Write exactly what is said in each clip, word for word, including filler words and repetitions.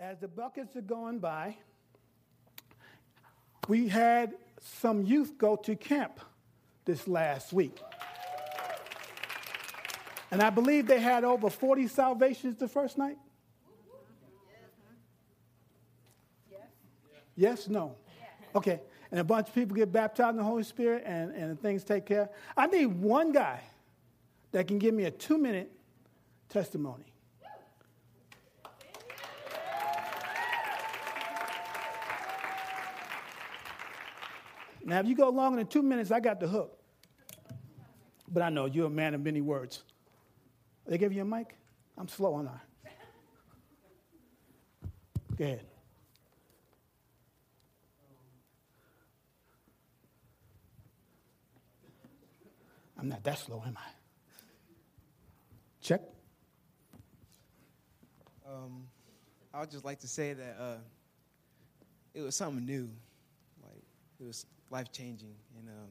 As the buckets are going by, we had some youth go to camp this last week. And I believe they had over forty salvations the first night. Yes, no. Okay. And a bunch of people get baptized in the Holy Spirit and, and things take care. I need one guy that can give me a two-minute testimony. Now, if you go longer than two minutes, I got the hook. But I know you're a man of many words. They give you a mic? I'm slow, aren't I? Go ahead. I'm not that slow, am I? Check. Um, I would just like to say that uh, it was something new. Like, it was life-changing. And, um,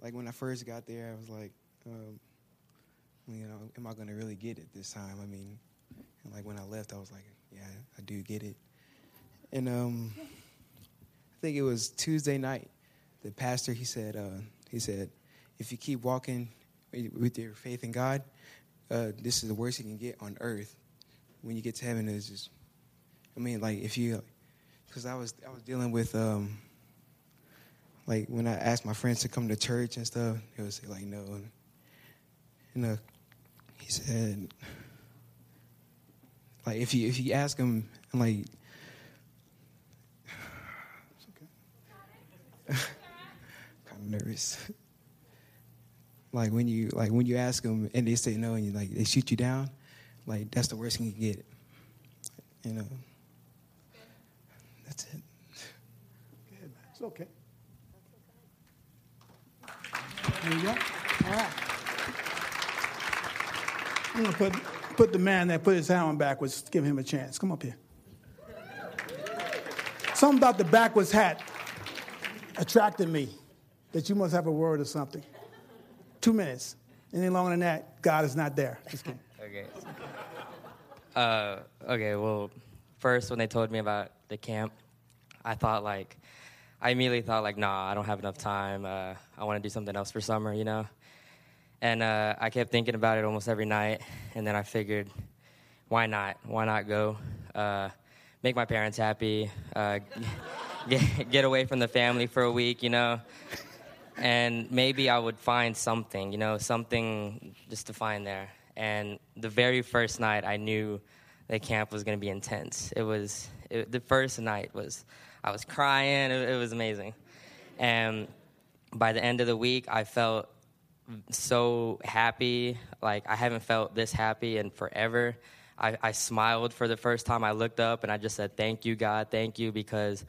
like, when I first got there, I was like, um, you know, am I going to really get it this time? I mean, and, like, when I left, I was like, yeah, I do get it. And um, I think it was Tuesday night. The pastor, he said, uh, he said, if you keep walking with your faith in God, uh, this is the worst you can get on earth. When you get to heaven, it's just, I mean, like, if you, because I was, I was dealing with, um, like, when I asked my friends to come to church and stuff, they would say, like, no. And uh, he said, like, if you if you ask him, I'm like, it's okay. Kind of nervous. Like, when you like when you ask them and they say no and you like they shoot you down, like, that's the worst thing you can get. You know, that's it. Good, man. It's okay. There you go. All right. I'm going to put, put the man that put his hand backwards, give him a chance. Come up here. Something about the backwards hat attracted me, that you must have a word or something. Two minutes. Anything longer than that, God is not there. Just kidding. Okay. Uh, okay, well, first, when they told me about the camp, I thought, like, I immediately thought, like, nah, I don't have enough time. Uh, I want to do something else for summer, you know? And uh, I kept thinking about it almost every night. And then I figured, why not? Why not go? Uh, make my parents happy. Uh, get, get away from the family for a week, you know? And maybe I would find something, you know, something just to find there. And the very first night, I knew that camp was going to be intense. It was, it, the first night was... I was crying. It, it was amazing. And by the end of the week, I felt so happy. Like, I haven't felt this happy in forever. I, I smiled for the first time. I looked up, and I just said, thank you, God, thank you, because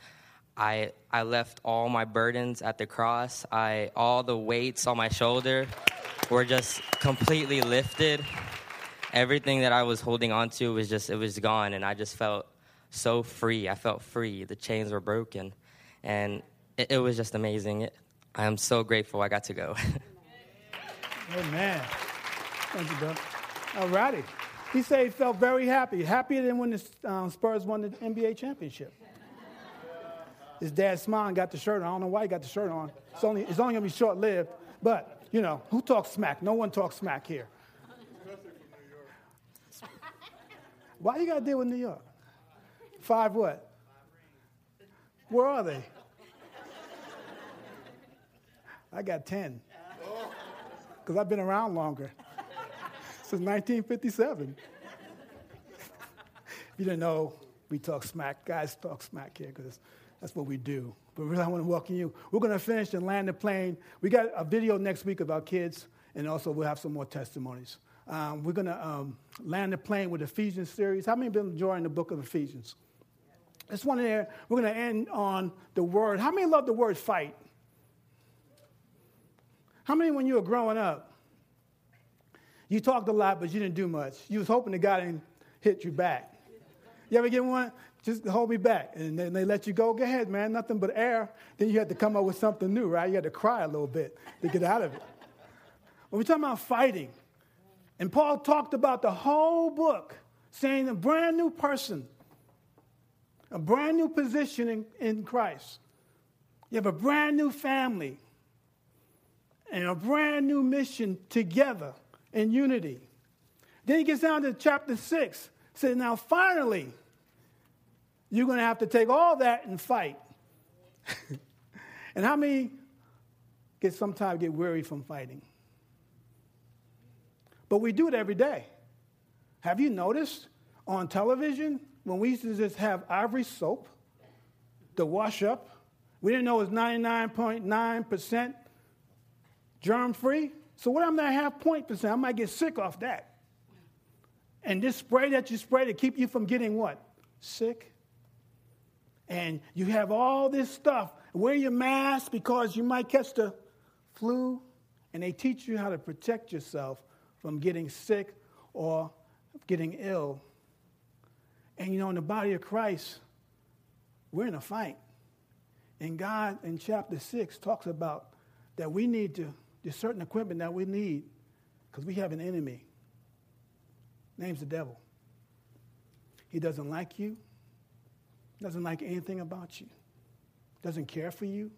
I I left all my burdens at the cross. I all the weights on my shoulder were just completely lifted. Everything that I was holding on to was just, it was gone, and I just felt so free. I felt free. The chains were broken. And it, it was just amazing. It, I am so grateful I got to go. Amen. Thank you, brother. All righty. He said he felt very happy, happier than when the um, Spurs won the N B A championship. His dad smiled and got the shirt on. I don't know why he got the shirt on. It's only, it's only going to be short-lived. But, you know, who talks smack? No one talks smack here. Why you got to deal with New York? Five what? Where are they? I got ten. Because I've been around longer. Since nineteen fifty-seven. If you didn't know, we talk smack. Guys talk smack here because that's what we do. But really, I want to welcome you. We're going to finish and land the plane. We got a video next week of our kids, and also we'll have some more testimonies. Um, we're going to um, land the plane with Ephesians series. How many of you been enjoying the book of Ephesians? It's one there. We're going to end on the word. How many love the word fight? How many, when you were growing up, you talked a lot, but you didn't do much? You was hoping that God didn't hit you back. You ever get one? Just hold me back. And then they let you go. Go ahead, man. Nothing but air. Then you had to come up with something new, right? You had to cry a little bit to get out of it. When we're talking about fighting, and Paul talked about the whole book, saying a brand new person a brand new position in, in Christ. You have a brand new family and a brand new mission together in unity. Then he gets down to chapter six. Says, now finally, you're going to have to take all that and fight. And how many get sometimes get weary from fighting? But we do it every day. Have you noticed on television when we used to just have ivory soap to wash up? We didn't know it was ninety-nine point nine percent germ-free. So what am I going to have zero point percent? I might get sick off that. And this spray that you spray to keep you from getting what? Sick. And you have all this stuff. Wear your mask because you might catch the flu. And they teach you how to protect yourself from getting sick or getting ill. And, you know, in the body of Christ, we're in a fight. And God, in chapter six, talks about that we need to, there's certain equipment that we need because we have an enemy. Name's the devil. He doesn't like you, doesn't like anything about you, doesn't care for you.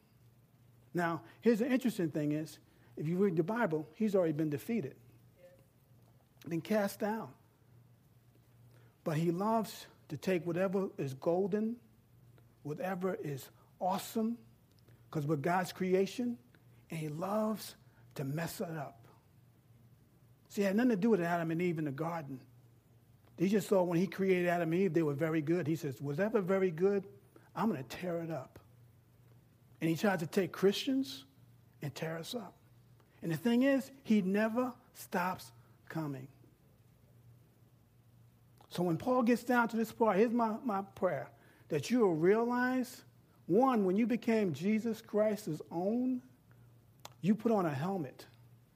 Now, here's the interesting thing is, if you read the Bible, he's already been defeated, been cast down. But he loves to take whatever is golden, whatever is awesome, because we're God's creation, and he loves to mess it up. See, it had nothing to do with Adam and Eve in the garden. He just saw when he created Adam and Eve, they were very good. He says, was ever very good? I'm going to tear it up. And he tried to take Christians and tear us up. And the thing is, he never stops coming. So when Paul gets down to this part, here's my, my prayer, that you will realize, one, when you became Jesus Christ's own, you put on a helmet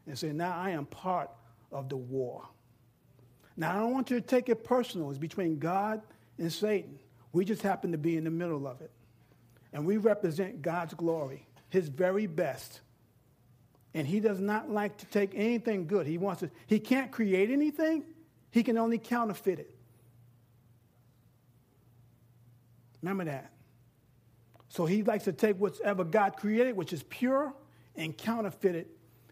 and say, now I am part of the war. Now, I don't want you to take it personal. It's between God and Satan. We just happen to be in the middle of it. And we represent God's glory, his very best. And he does not like to take anything good. He wants to, he can't create anything. He can only counterfeit it. Remember that. So he likes to take whatever God created, which is pure, and counterfeit it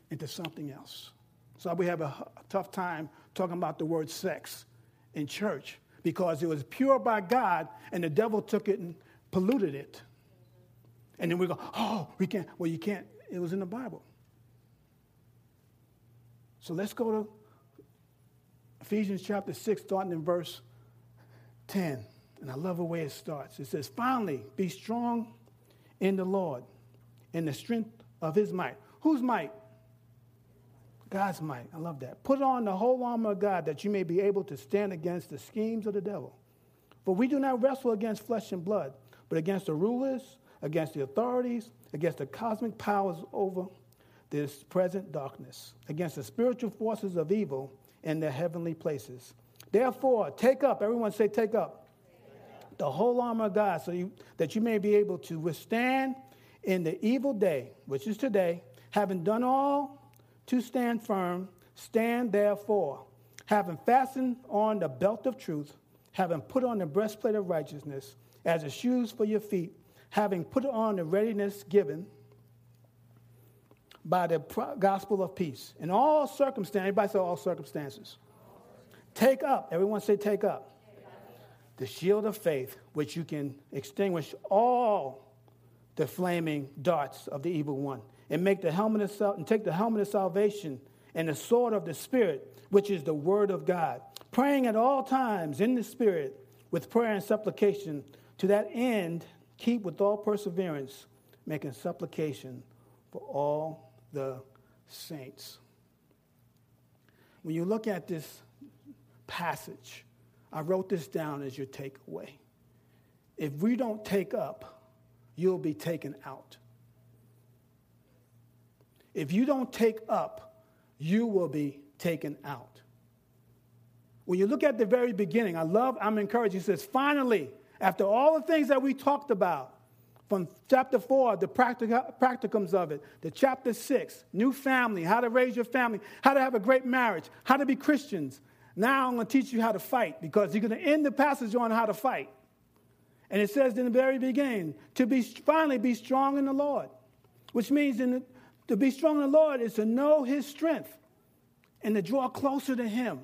into something else. So we have a tough time talking about the word sex in church because it was pure by God and the devil took it and polluted it. And then we go, oh, we can't. Well, you can't. It was in the Bible. So let's go to Ephesians chapter six, starting in verse ten. And I love the way it starts. It says, finally, be strong in the Lord and the strength of his might. Whose might? God's might. I love that. Put on the whole armor of God that you may be able to stand against the schemes of the devil. For we do not wrestle against flesh and blood, but against the rulers, against the authorities, against the cosmic powers over this present darkness, against the spiritual forces of evil in the heavenly places. Therefore, take up, everyone say take up, take up. The whole armor of God so you, that you may be able to withstand in the evil day, which is today, having done all, to stand firm, stand therefore, having fastened on the belt of truth, having put on the breastplate of righteousness as the shoes for your feet, having put on the readiness given by the pro- gospel of peace. In all circumstances, everybody say all circumstances. Take up, everyone say take up, the shield of faith, which you can extinguish all the flaming darts of the evil one. And make the helmet of sal- and take the helmet of salvation and the sword of the Spirit, which is the word of God, praying at all times in the Spirit with prayer and supplication. To that end, keep with all perseverance, making supplication for all the saints. When you look at this passage, I wrote this down as your takeaway. If we don't take up, you'll be taken out. If you don't take up, you will be taken out. When you look at the very beginning, I love, I'm encouraged. He says, finally, after all the things that we talked about, from chapter four, the practic- practicums of it, to chapter six, new family, how to raise your family, how to have a great marriage, how to be Christians. Now I'm going to teach you how to fight because you're going to end the passage on how to fight. And it says in the very beginning, to be finally be strong in the Lord, which means in the, to be strong in the Lord is to know his strength and to draw closer to him.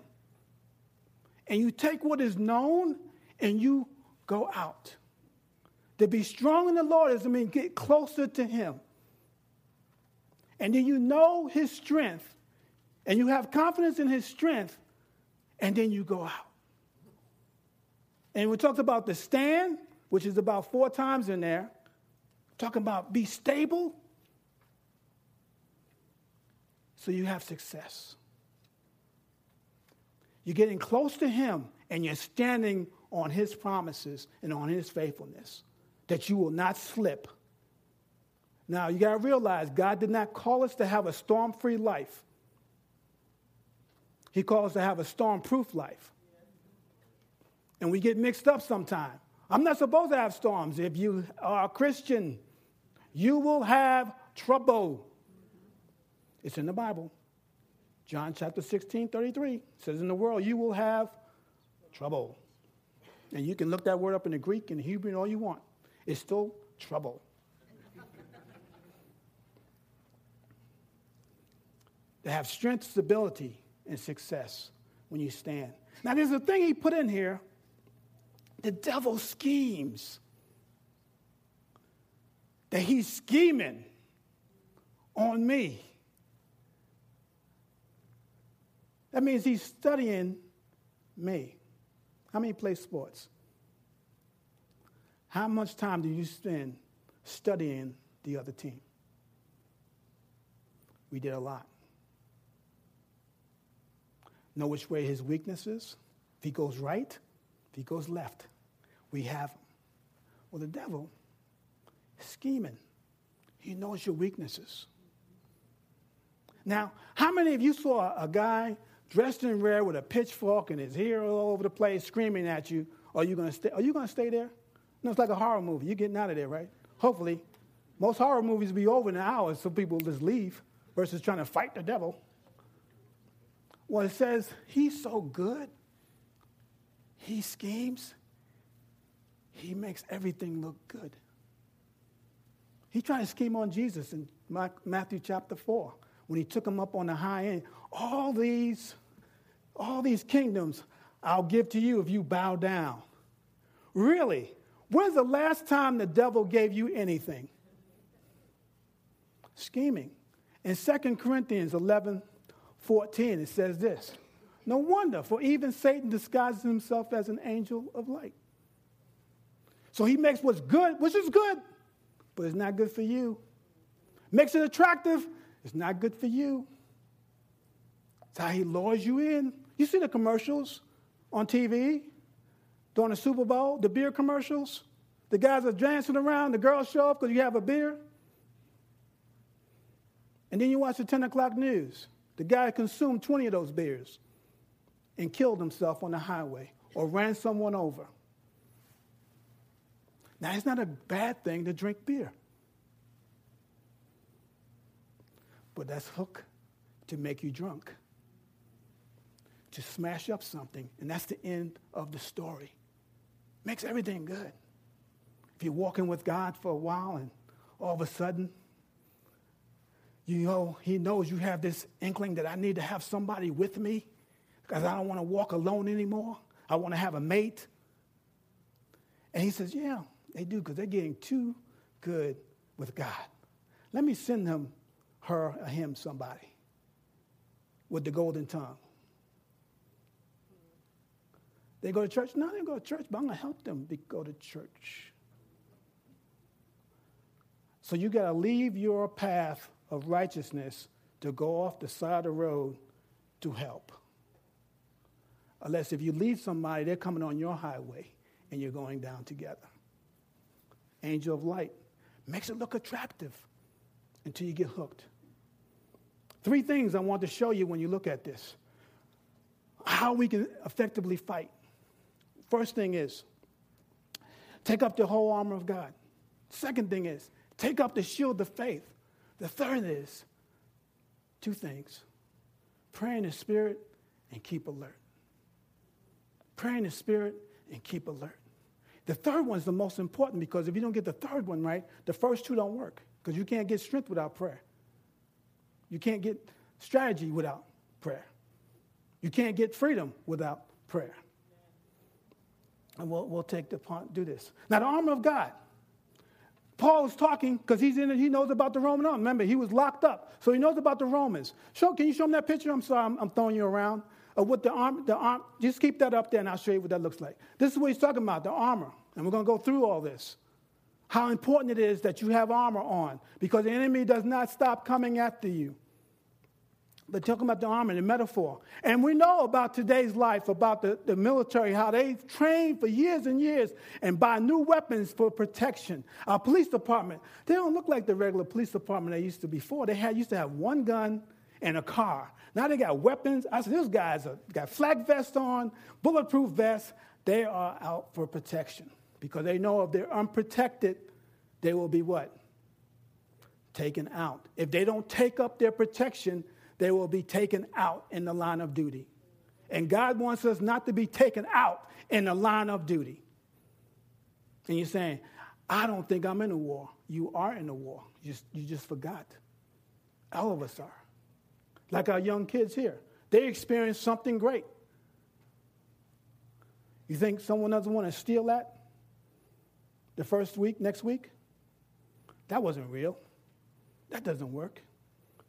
And you take what is known and you go out. To be strong in the Lord is to mean get closer to him. And then you know his strength and you have confidence in his strength, and then you go out. And we talked about the stand, which is about four times in there. Talking about be stable so you have success. You're getting close to him and you're standing on his promises and on his faithfulness, that you will not slip. Now, you got to realize God did not call us to have a storm-free life. He called us to have a storm-proof life. And we get mixed up sometimes. I'm not supposed to have storms. If you are a Christian, you will have trouble. It's in the Bible. John chapter sixteen, thirty-three says, in the world you will have trouble. And you can look that word up in the Greek and the Hebrew and all you want. It's still trouble. To have strength, stability, and success when you stand. Now, there's a thing he put in here. The devil schemes, that he's scheming on me. That means he's studying me. How many play sports? How much time do you spend studying the other team? We did a lot. Know which way his weakness is. If he goes right, if he goes left, we have him. Well, the devil is scheming. He knows your weaknesses. Now, how many of you saw a guy dressed in red with a pitchfork and his hair all over the place screaming at you, are you going to stay? Are you going to stay there? No, it's like a horror movie. You're getting out of there, right? Hopefully. Most horror movies be over in an hour, so people just leave versus trying to fight the devil. Well, it says he's so good. He schemes. He makes everything look good. He tried to scheme on Jesus in Matthew chapter four when he took him up on the high end. All these, all these kingdoms I'll give to you if you bow down. Really? When's the last time the devil gave you anything? Scheming. In Second Corinthians eleven fourteen, it says this. No wonder, for even Satan disguises himself as an angel of light. So he makes what's good, which is good, but it's not good for you. Makes it attractive, it's not good for you. It's how he lures you in. You see the commercials on T V during the Super Bowl, the beer commercials. The guys are dancing around, the girls show up because you have a beer. And then you watch the ten o'clock news. The guy consumed twenty of those beers and killed himself on the highway or ran someone over. Now, it's not a bad thing to drink beer. But that's hook to make you drunk, to smash up something, and that's the end of the story. Makes everything good. If you're walking with God for a while and all of a sudden, you know, he knows you have this inkling that I need to have somebody with me, because I don't want to walk alone anymore. I want to have a mate. And he says, yeah, they do, because they're getting too good with God. Let me send him, her, or him, somebody with the golden tongue. They go to church? No, they don't go to church, but I'm going to help them go to church. So you got to leave your path of righteousness to go off the side of the road to help. Unless if you leave somebody, they're coming on your highway and you're going down together. Angel of light makes it look attractive until you get hooked. Three things I want to show you when you look at this. How we can effectively fight. First thing is, take up the whole armor of God. Second thing is, take up the shield of faith. The third is, two things. Pray in the Spirit and keep alert. Pray in the Spirit and keep alert. The third one is the most important, because if you don't get the third one right, the first two don't work, because you can't get strength without prayer. You can't get strategy without prayer. You can't get freedom without prayer. And we'll, we'll take the punt, do this. Now, the armor of God. Paul is talking because he's in it. He knows about the Roman army. Remember, he was locked up, so he knows about the Romans. Show, can you show him that picture? I'm sorry, I'm, I'm throwing you around. Of what the arm, the arm. Just keep that up there, and I'll show you what that looks like. This is what he's talking about, the armor, and we're going to go through all this. How important it is that you have armor on, because the enemy does not stop coming after you. But talking about the armor, the metaphor. And we know about today's life, about the, the military, how they've trained for years and years and buy new weapons for protection. Our police department, they don't look like the regular police department they used to before. They had used to have one gun and a car. Now they got weapons. I said, those guys are, got flak vests on, bulletproof vests. They are out for protection, because they know if they're unprotected, they will be what? Taken out. If they don't take up their protection, they will be taken out in the line of duty. And God wants us not to be taken out in the line of duty. And you're saying, I don't think I'm in a war. You are in a war. You just, you just forgot. All of us are. Like our young kids here. They experienced something great. You think someone doesn't want to steal that? The first week, next week? That wasn't real. That doesn't work.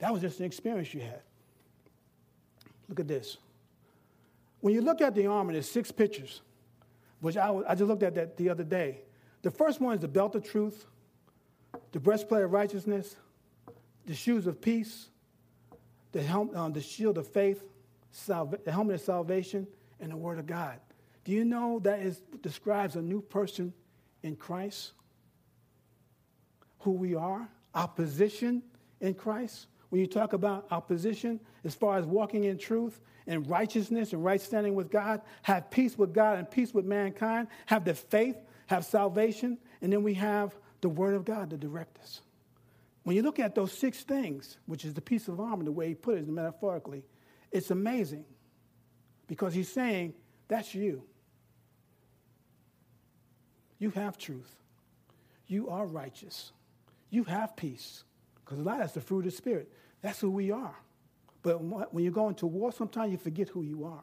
That was just an experience you had. Look at this. When you look at the armor, there's six pictures, which I, I just looked at that the other day. The first one is the belt of truth, the breastplate of righteousness, the shoes of peace, the, helm, um, the shield of faith, salva- the helmet of salvation, and the word of God. Do you know that is describes a new person in Christ? Who we are, our position in Christ. When you talk about our position, as far as walking in truth and righteousness and right standing with God, have peace with God and peace with mankind, have the faith, have salvation, and then we have the word of God to direct us. When you look at those six things, which is the piece of armor, the way he put it metaphorically, it's amazing, because he's saying, that's you. You have truth. You are righteous. You have peace, because a lot of that's the fruit of the Spirit. That's who we are. But when you're going to war, sometimes you forget who you are.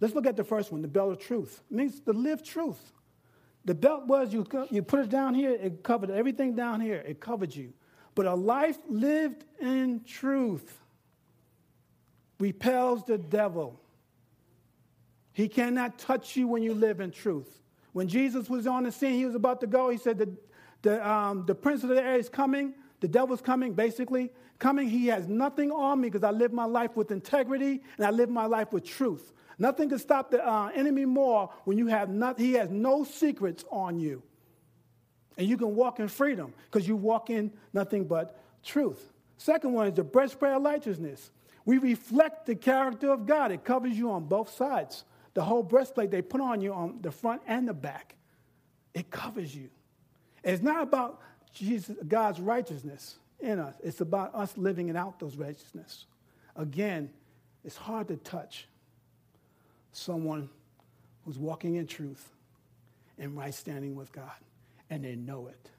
Let's look at the first one, the belt of truth. It means to live truth. The belt was, you, you put it down here, it covered everything down here. It covered you. But a life lived in truth repels the devil. He cannot touch you when you live in truth. When Jesus was on the scene, he was about to go. He said, the, the, um, the prince of the air is coming. The devil's coming, basically. Coming, he has nothing on me, because I live my life with integrity, and I live my life with truth. Nothing can stop the uh, enemy more when you have not, he has no secrets on you. And you can walk in freedom, because you walk in nothing but truth. Second one is the breastplate of righteousness. We reflect the character of God. It covers you on both sides. The whole breastplate they put on you on the front and the back, it covers you. And it's not about Jesus, God's righteousness in us. It's about us living it out, those righteousness. Again, it's hard to touch someone who's walking in truth and right standing with God, and they know it.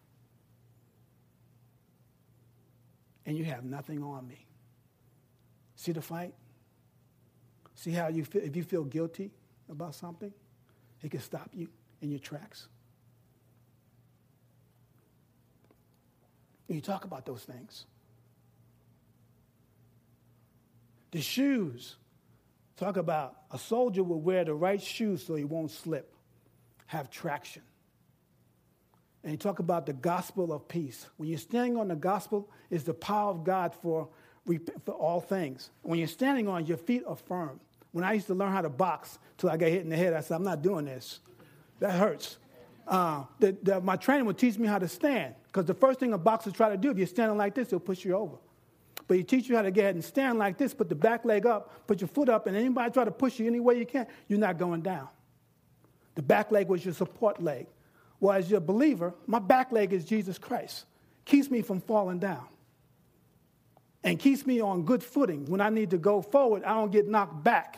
And you have nothing on me. See the fight? See how you feel? If you feel guilty about something, it can stop you in your tracks. You talk about those things. The shoes. Talk about a soldier will wear the right shoes so he won't slip, have traction. And you talk about the gospel of peace. When you're standing on the gospel, it's the power of God for, for all things. When you're standing on, your feet are firm. When I used to learn how to box till I got hit in the head, I said, I'm not doing this. That hurts. Uh, the, the, my trainer would teach me how to stand, because the first thing a boxer try to do, if you're standing like this, he'll push you over. But he teach you how to get ahead and stand like this, put the back leg up, put your foot up, and anybody try to push you any way you can, you're not going down. The back leg was your support leg. Well, as your believer, my back leg is Jesus Christ. Keeps me from falling down. And keeps me on good footing. When I need to go forward, I don't get knocked back.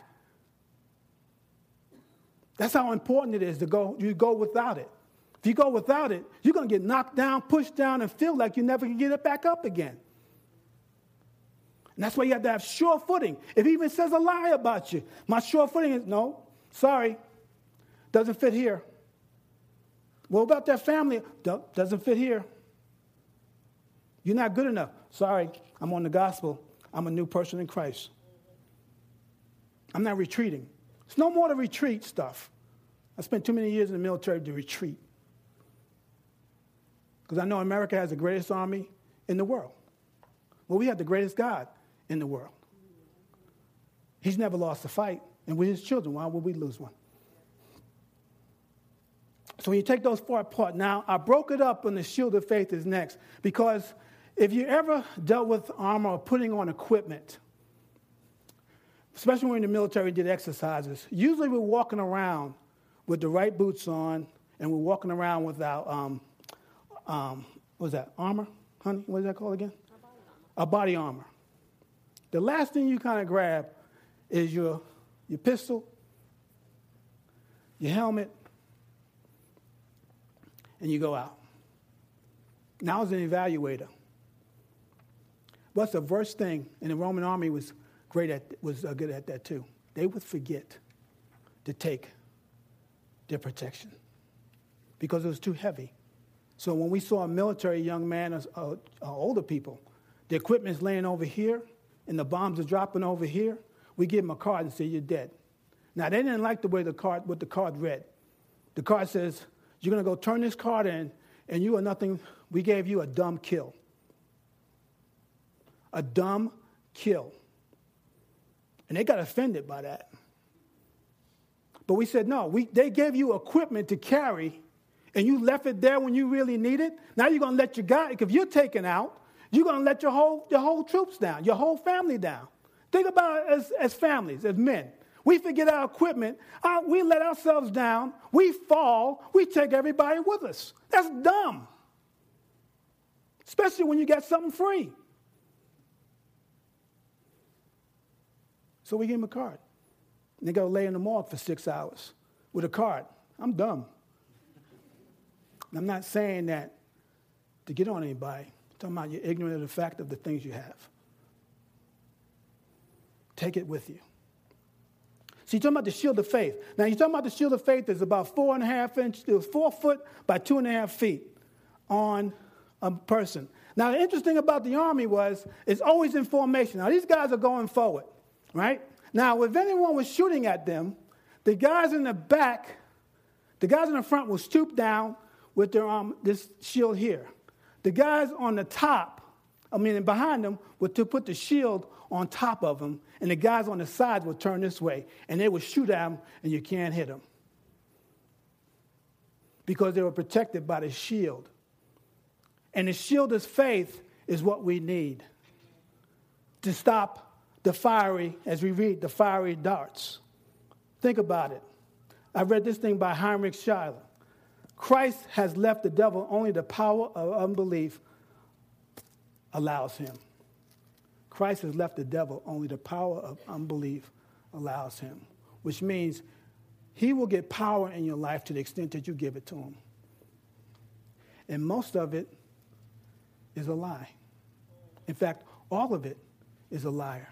That's how important it is to go. You go without it. If you go without it, you're going to get knocked down, pushed down, and feel like you never can get it back up again. And that's why you have to have sure footing. If he even says a lie about you, my sure footing is, no, sorry, doesn't fit here. What about that family? Doesn't fit here. You're not good enough. Sorry, I'm on the gospel. I'm a new person in Christ. I'm not retreating. It's no more the retreat stuff. I spent too many years in the military to retreat. Because I know America has the greatest army in the world. Well, we have the greatest God in the world. He's never lost a fight. And we're his children. Why would we lose one? So when you take those four apart, now I broke it up on the shield of faith is next. Because if you ever dealt with armor or putting on equipment, especially when we're in the military and did exercises, usually we're walking around with the right boots on, and we're walking around without, um, um, what was that, armor? Honey, what is that called again? A body armor. The last thing you kind of grab is your, your pistol, your helmet, and you go out. Now, I was an evaluator. What's the worst thing? And the Roman army was great at was uh, good at that too. They would forget to take their protection because it was too heavy. So when we saw a military young man or, or, or older people, the equipment's laying over here, and the bombs are dropping over here. We give them a card and say, you're dead. Now, they didn't like the way the card, what the card read. The card says, you're going to go turn this card in, and you are nothing. We gave you a dumb kill. A dumb kill. And they got offended by that. But we said, no, we, they gave you equipment to carry, and you left it there when you really need it. Now you're going to let your guy, if you're taken out, you're going to let your whole your whole troops down, your whole family down. Think about it as, as families, as men. We forget our equipment. Our, we let ourselves down. We fall. We take everybody with us. That's dumb, especially when you got something free. So we gave him a card. And they go lay in the morgue for six hours with a card. I'm dumb. And I'm not saying that to get on anybody. Talking about you're ignorant of the fact of the things you have. Take it with you. So you're talking about the shield of faith. Now you're talking about the shield of faith is about four and a half inches, it was four foot by two and a half feet on a person. Now the interesting about the army was it's always in formation. Now these guys are going forward, right? Now if anyone was shooting at them, the guys in the back, the guys in the front will stoop down with their um, this shield here. The guys on the top, I mean, and behind them, were to put the shield on top of them, and the guys on the sides would turn this way, and they would shoot at them, and you can't hit them because they were protected by the shield. And the shield of faith is what we need to stop the fiery, as we read, the fiery darts. Think about it. I read this thing by Heinrich Scheie. Christ has left the devil, only the power of unbelief allows him. Christ has left the devil, only the power of unbelief allows him, which means he will get power in your life to the extent that you give it to him. And most of it is a lie. In fact, all of it is a liar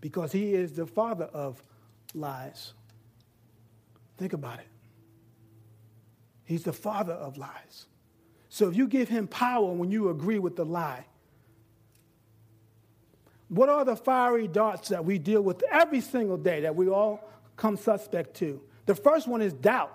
because he is the father of lies. Think about it. He's the father of lies. So if you give him power when you agree with the lie, what are the fiery darts that we deal with every single day that we all come suspect to? The first one is doubt.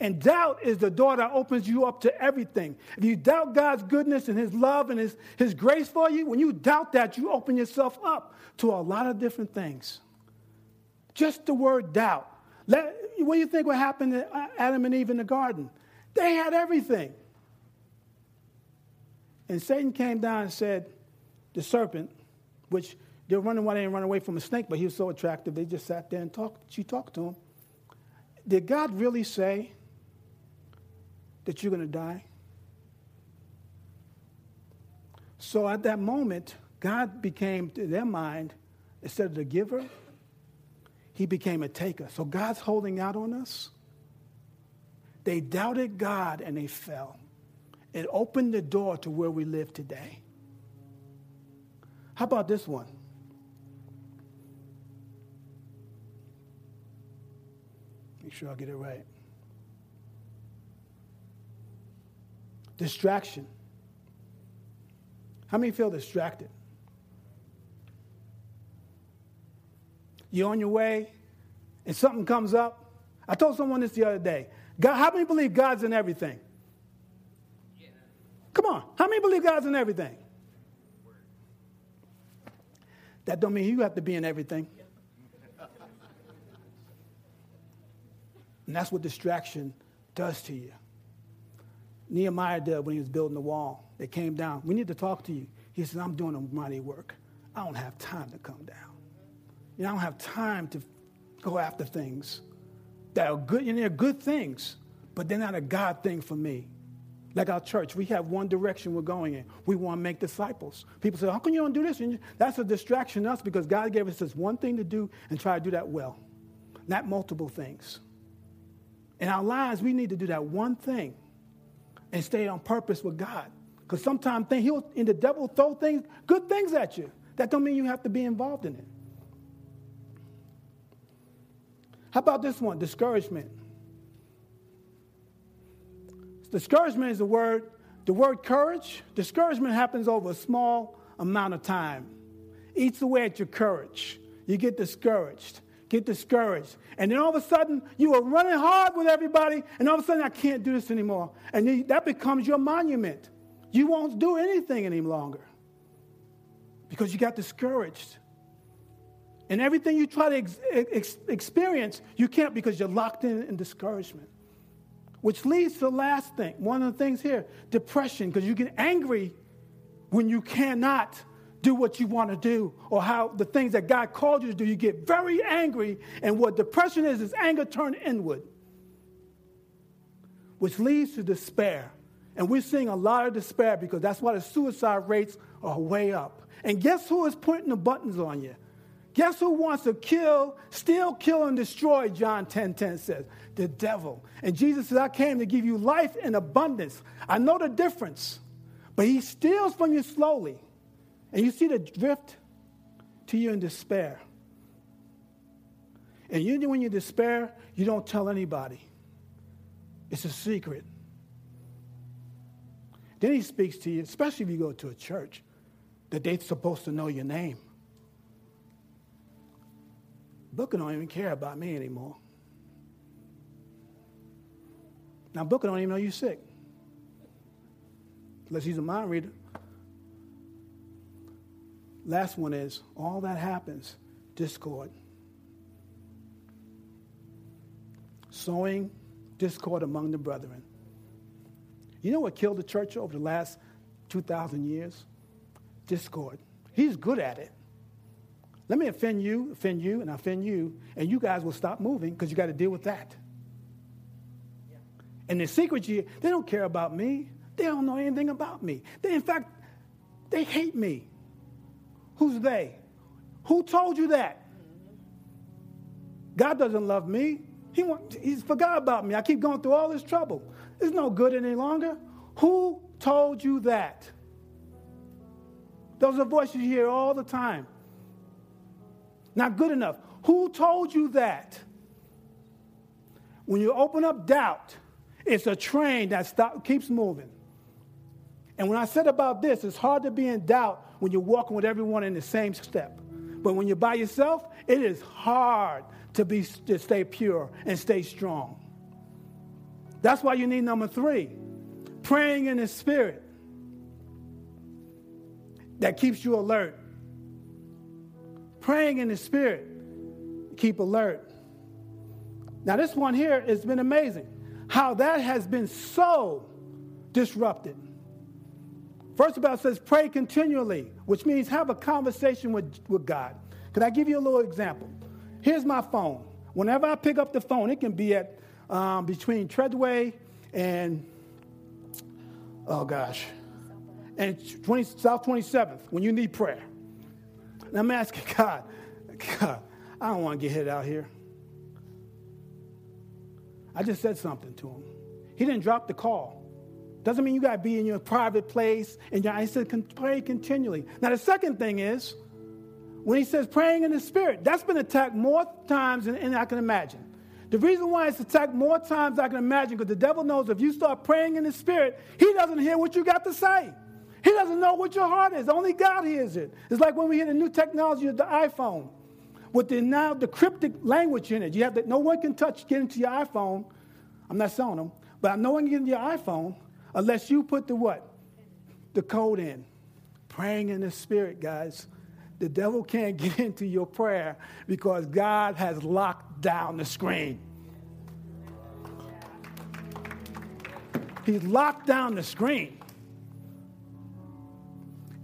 And doubt is the door that opens you up to everything. If you doubt God's goodness and his love and his, his grace for you, when you doubt that, you open yourself up to a lot of different things. Just the word doubt. Let, what do you think would happen to Adam and Eve in the garden? They had everything. And Satan came down and said, the serpent, which they're running why they didn't run away from a snake, but he was so attractive, they just sat there and talked. She talked to him. Did God really say that you're going to die? So at that moment, God became, to their mind, instead of the giver, he became a taker. So God's holding out on us. They doubted God and they fell. It opened the door to where we live today. How about this one? Make sure I get it right. Distraction. How many feel distracted? You're on your way and something comes up. I told someone this the other day. God, how many believe God's in everything? Yeah. Come on. How many believe God's in everything? That don't mean you have to be in everything. And that's what distraction does to you. Nehemiah did when he was building the wall. They came down. We need to talk to you. He said, I'm doing a mighty work. I don't have time to come down. You know, I don't have time to go after things that are good, and they're good things, but they're not a God thing for me. Like our church, we have one direction we're going in. We want to make disciples. People say, how come you don't do this? And that's a distraction to us because God gave us this one thing to do and try to do that well, not multiple things. In our lives, we need to do that one thing and stay on purpose with God. Because sometimes he'll, and the devil will throw things, good things at you. That don't mean you have to be involved in it. How about this one, discouragement? Discouragement is the word, the word courage. Discouragement happens over a small amount of time. Eats away at your courage. You get discouraged. Get discouraged. And then all of a sudden, you are running hard with everybody, and all of a sudden, I can't do this anymore. And that becomes your monument. You won't do anything any longer because you got discouraged. And everything you try to ex- ex- experience, you can't because you're locked in in discouragement, which leads to the last thing, one of the things here, depression, because you get angry when you cannot do what you want to do or how the things that God called you to do. You get very angry, and what depression is is anger turned inward, which leads to despair. And we're seeing a lot of despair because that's why the suicide rates are way up. And guess who is putting the buttons on you? Guess who wants to kill, steal, kill, and destroy, John ten ten says? The devil. And Jesus says, I came to give you life in abundance. I know the difference, but he steals from you slowly. And you see the drift to you in despair. And you, when you despair, you don't tell anybody. It's a secret. Then he speaks to you, especially if you go to a church, that they're supposed to know your name. Booker don't even care about me anymore. Now, Booker don't even know you're sick. Unless he's a mind reader. Last one is, all that happens, discord. Sowing discord among the brethren. You know what killed the church over the last two thousand years? Discord. He's good at it. Let me offend you, offend you, and offend you, and you guys will stop moving because you got to deal with that. Yeah. And the secret here, they don't care about me. They don't know anything about me. They, in fact, they hate me. Who's they? Who told you that? God doesn't love me. He want, he's forgot about me. I keep going through all this trouble. It's no good any longer. Who told you that? Those are voices you hear all the time. Not good enough. Who told you that? When you open up doubt, it's a train that stop, keeps moving. And when I said about this, it's hard to be in doubt when you're walking with everyone in the same step. But when you're by yourself, it is hard to be to stay pure and stay strong. That's why you need number three, praying in the Spirit. That keeps you alert. Praying in the Spirit, keep alert. Now, this one here has been amazing. How that has been so disrupted. First of all, it says pray continually, which means have a conversation with, with God. Can I give you a little example? Here's my phone. Whenever I pick up the phone, it can be at um, between Treadway and, oh gosh, and twenty, South twenty-seventh when you need prayer. And I'm asking God, God, I don't want to get hit out here. I just said something to him. He didn't drop the call. Doesn't mean you got to be in your private place. And I said, pray continually. Now, the second thing is, when he says praying in the Spirit, that's been attacked more times than, than I can imagine. The reason why it's attacked more times than I can imagine, because the devil knows if you start praying in the Spirit, he doesn't hear what you got to say. He doesn't know what your heart is. Only God hears it. It's like when we hear the new technology of the iPhone with the now the cryptic language in it. You have that no one can touch, get into your iPhone. I'm not selling them, but no one can get into your iPhone unless you put the what? The code in. Praying in the Spirit, guys. The devil can't get into your prayer because God has locked down the screen. He's locked down the screen.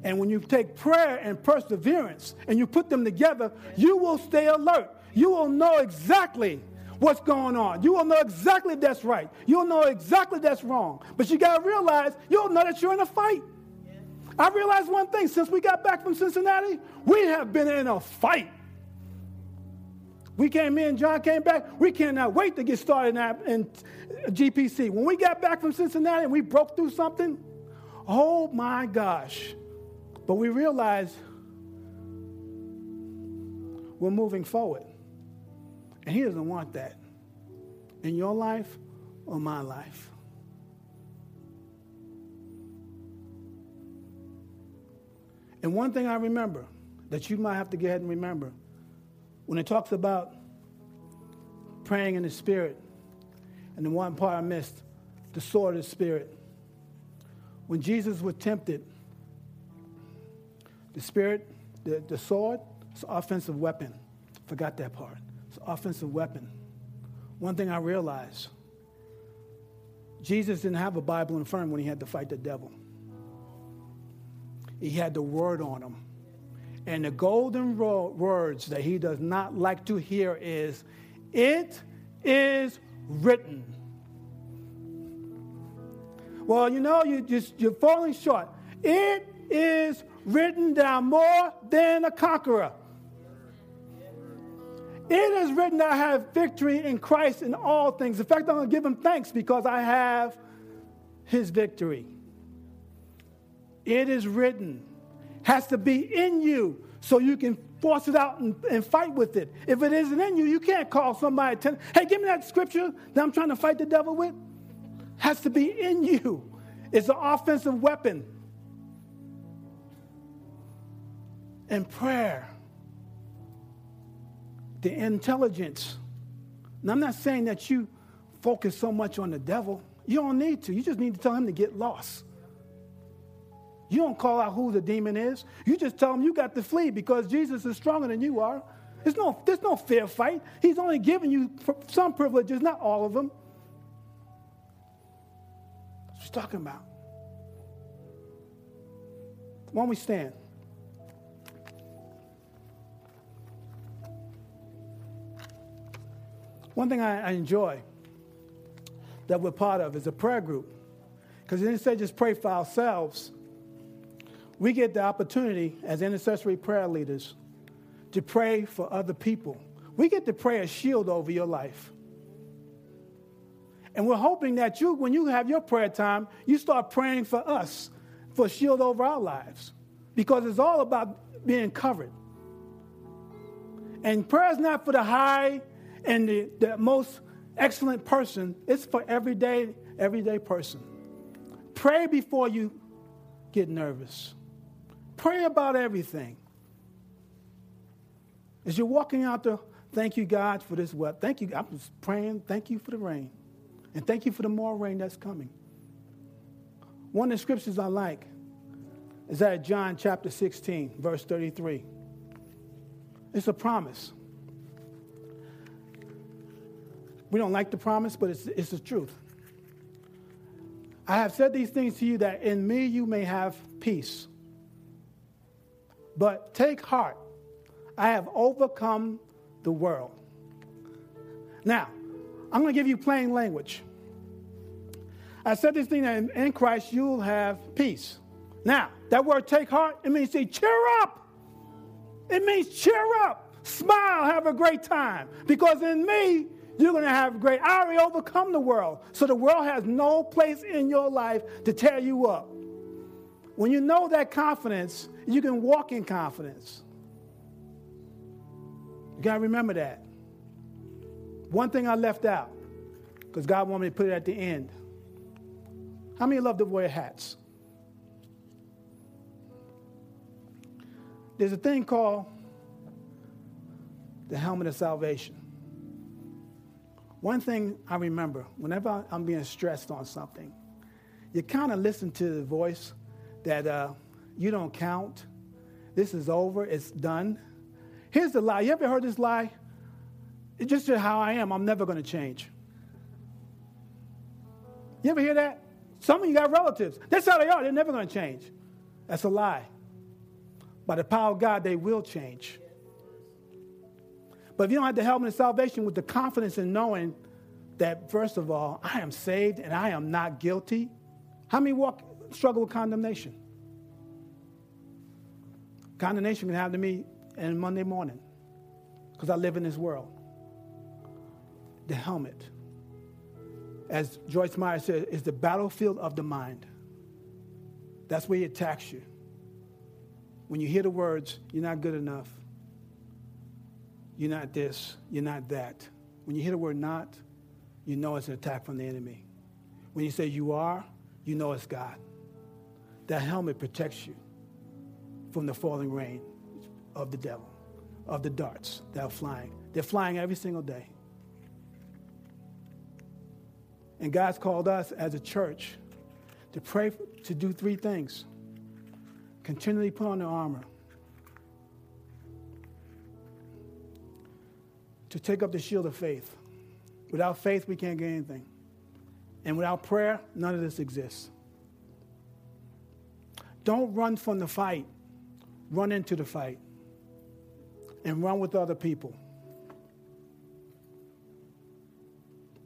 And when you take prayer and perseverance and you put them together, you will stay alert. You will know exactly what's going on. You will know exactly that's right. You'll know exactly that's wrong. But you got to realize you'll know that you're in a fight. I realized one thing. Since we got back from Cincinnati, we have been in a fight. We came, me and John came back. We cannot wait to get started in G P C. When we got back from Cincinnati and we broke through something, oh my gosh. But we realized we're moving forward. And he doesn't want that in your life or my life. And one thing I remember that you might have to go ahead and remember, when it talks about praying in the Spirit, and the one part I missed, the sword of the Spirit. When Jesus was tempted, the Spirit, the, the sword, it's an offensive weapon. Forgot that part. It's an offensive weapon. One thing I realized, Jesus didn't have a Bible in front of him when he had to fight the devil. He had the word on him. And the golden ro- words that he does not like to hear is, it is written. Well, you know, you just, you're falling short. It is written down more than a conqueror. It is written that I have victory in Christ in all things. In fact, I'm going to give him thanks because I have his victory. It is written. Has to be in you so you can force it out and, and fight with it. If it isn't in you, you can't call somebody. Ten- hey, give me that scripture that I'm trying to fight the devil with. Has to be in you. It's an offensive weapon. And prayer. The intelligence. And I'm not saying that you focus so much on the devil. You don't need to. You just need to tell him to get lost. You don't call out who the demon is. You just tell him you got to flee because Jesus is stronger than you are. There's no, there's no fair fight. He's only giving you some privileges, not all of them. That's what he's talking about. Why don't we stand? One thing I, I enjoy that we're part of is a prayer group. Because it didn't say just pray for ourselves. We get the opportunity as intercessory prayer leaders to pray for other people. We get to pray a shield over your life. And we're hoping that you, when you have your prayer time, you start praying for us, for a shield over our lives. Because it's all about being covered. And prayer is not for the high and the, the most excellent person. It's for everyday, everyday person. Pray before you get nervous. Pray about everything. As you're walking out there, thank you, God, for this weather. Thank you. I'm just praying. Thank you for the rain. And thank you for the more rain that's coming. One of the scriptures I like is out of John chapter sixteen, verse thirty-three. It's a promise. We don't like the promise, but it's, it's the truth. I have said these things to you that in me you may have peace. But take heart, I have overcome the world. Now, I'm going to give you plain language. I said this thing that in Christ you'll have peace. Now, that word take heart, it means say cheer up. It means cheer up. Smile, have a great time, because in me, you're going to have great. I already overcome the world, so the world has no place in your life to tear you up. When you know that confidence, you can walk in confidence. You got to remember that. One thing I left out, because God wanted me to put it at the end. How many love to wear hats? There's a thing called the helmet of salvation. One thing I remember, whenever I'm being stressed on something, you kind of listen to the voice that uh, you don't count. This is over. It's done. Here's the lie. You ever heard this lie? It's just how I am. I'm never going to change. You ever hear that? Some of you got relatives. That's how they are. They're never going to change. That's a lie. By the power of God, they will change. But if you don't have the helmet of salvation with the confidence in knowing that, first of all, I am saved and I am not guilty. How many walk struggle with condemnation? Condemnation can happen to me on Monday morning because I live in this world. The helmet, as Joyce Meyer said, is the battlefield of the mind. That's where he attacks you. When you hear the words, you're not good enough. You're not this, you're not that. When you hear the word not, you know it's an attack from the enemy. When you say you are, you know it's God. That helmet protects you from the falling rain of the devil, of the darts that are flying. They're flying every single day. And God's called us as a church to pray, to do three things. Continually put on the armor. To take up the shield of faith. Without faith, we can't get anything. And without prayer, none of this exists. Don't run from the fight. Run into the fight. And run with other people.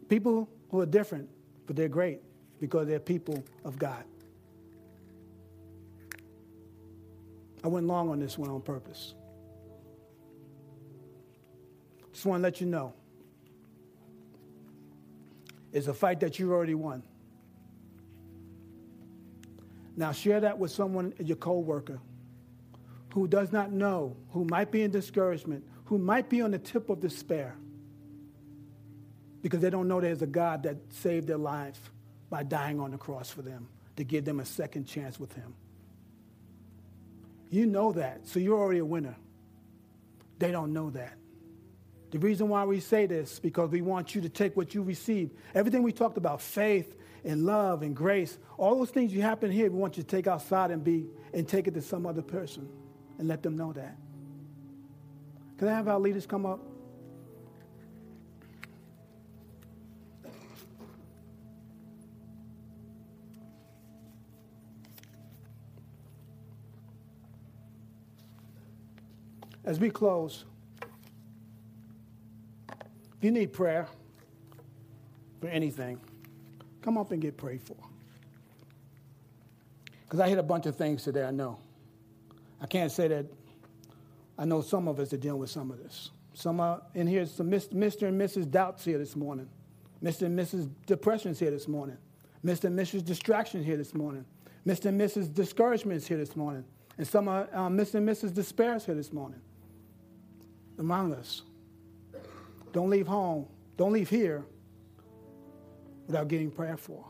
People who are different, but they're great because they're people of God. I went long on this one on purpose. Just want to let you know, it's a fight that you already won. Now share that with someone, your coworker, who does not know, who might be in discouragement, who might be on the tip of despair, because they don't know there's a God that saved their life by dying on the cross for them, to give them a second chance with him. You know that, so you're already a winner. They don't know that. The reason why we say this is because we want you to take what you receive. Everything we talked about, faith and love and grace, all those things you happen here, we want you to take outside and be and take it to some other person and let them know that. Can I have our leaders come up? As we close, if you need prayer for anything, come up and get prayed for. Because I hit a bunch of things today, I know. I can't say that. I know some of us are dealing with some of this. Some are in here, some Mister and Missus Doubt's here this morning. Mister and Missus Depression's here this morning. Mister and Missus Distraction's here this morning. Mister and Missus Discouragement's here this morning. And some are uh, Mister and Missus Despair's here this morning. Among us. Don't leave home. Don't leave here without getting prayer for.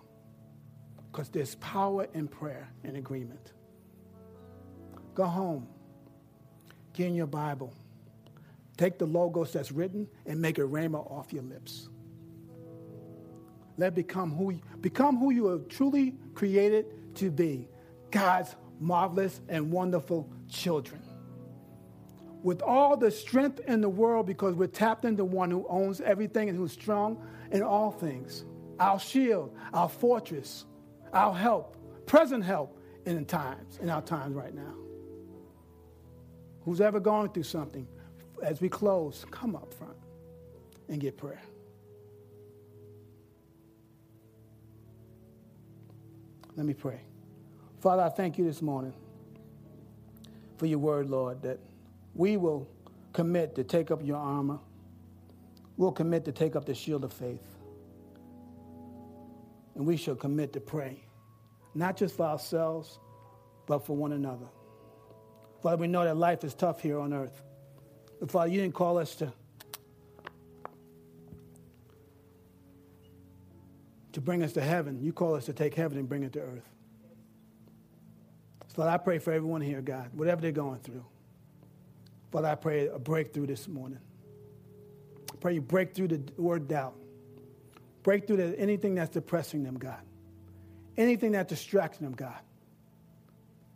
Because there's power in prayer and agreement. Go home. Get in your Bible. Take the logos that's written and make a rhema off your lips. Let it become who you, become who you are truly created to be. God's marvelous and wonderful children. With all the strength in the world, because we're tapped into one who owns everything and who's strong in all things. Our shield, our fortress, our help, present help in times, in our times right now. Who's ever going through something, as we close, come up front and get prayer. Let me pray. Father, I thank you this morning for your word, Lord, that we will commit to take up your armor. We'll commit to take up the shield of faith. And we shall commit to pray, not just for ourselves, but for one another. Father, we know that life is tough here on earth. But Father, you didn't call us to, to bring us to heaven. You call us to take heaven and bring it to earth. So Father, I pray for everyone here, God, whatever they're going through. Father, I pray a breakthrough this morning. I pray you break through the word doubt. Break through to anything that's depressing them, God. Anything that's distracting them, God.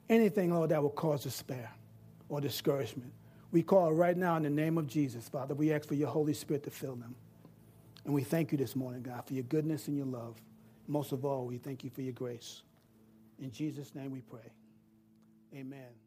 Anything, Lord, that will cause despair or discouragement. We call it right now in the name of Jesus, Father. We ask for your Holy Spirit to fill them. And we thank you this morning, God, for your goodness and your love. Most of all, we thank you for your grace. In Jesus' name we pray. Amen.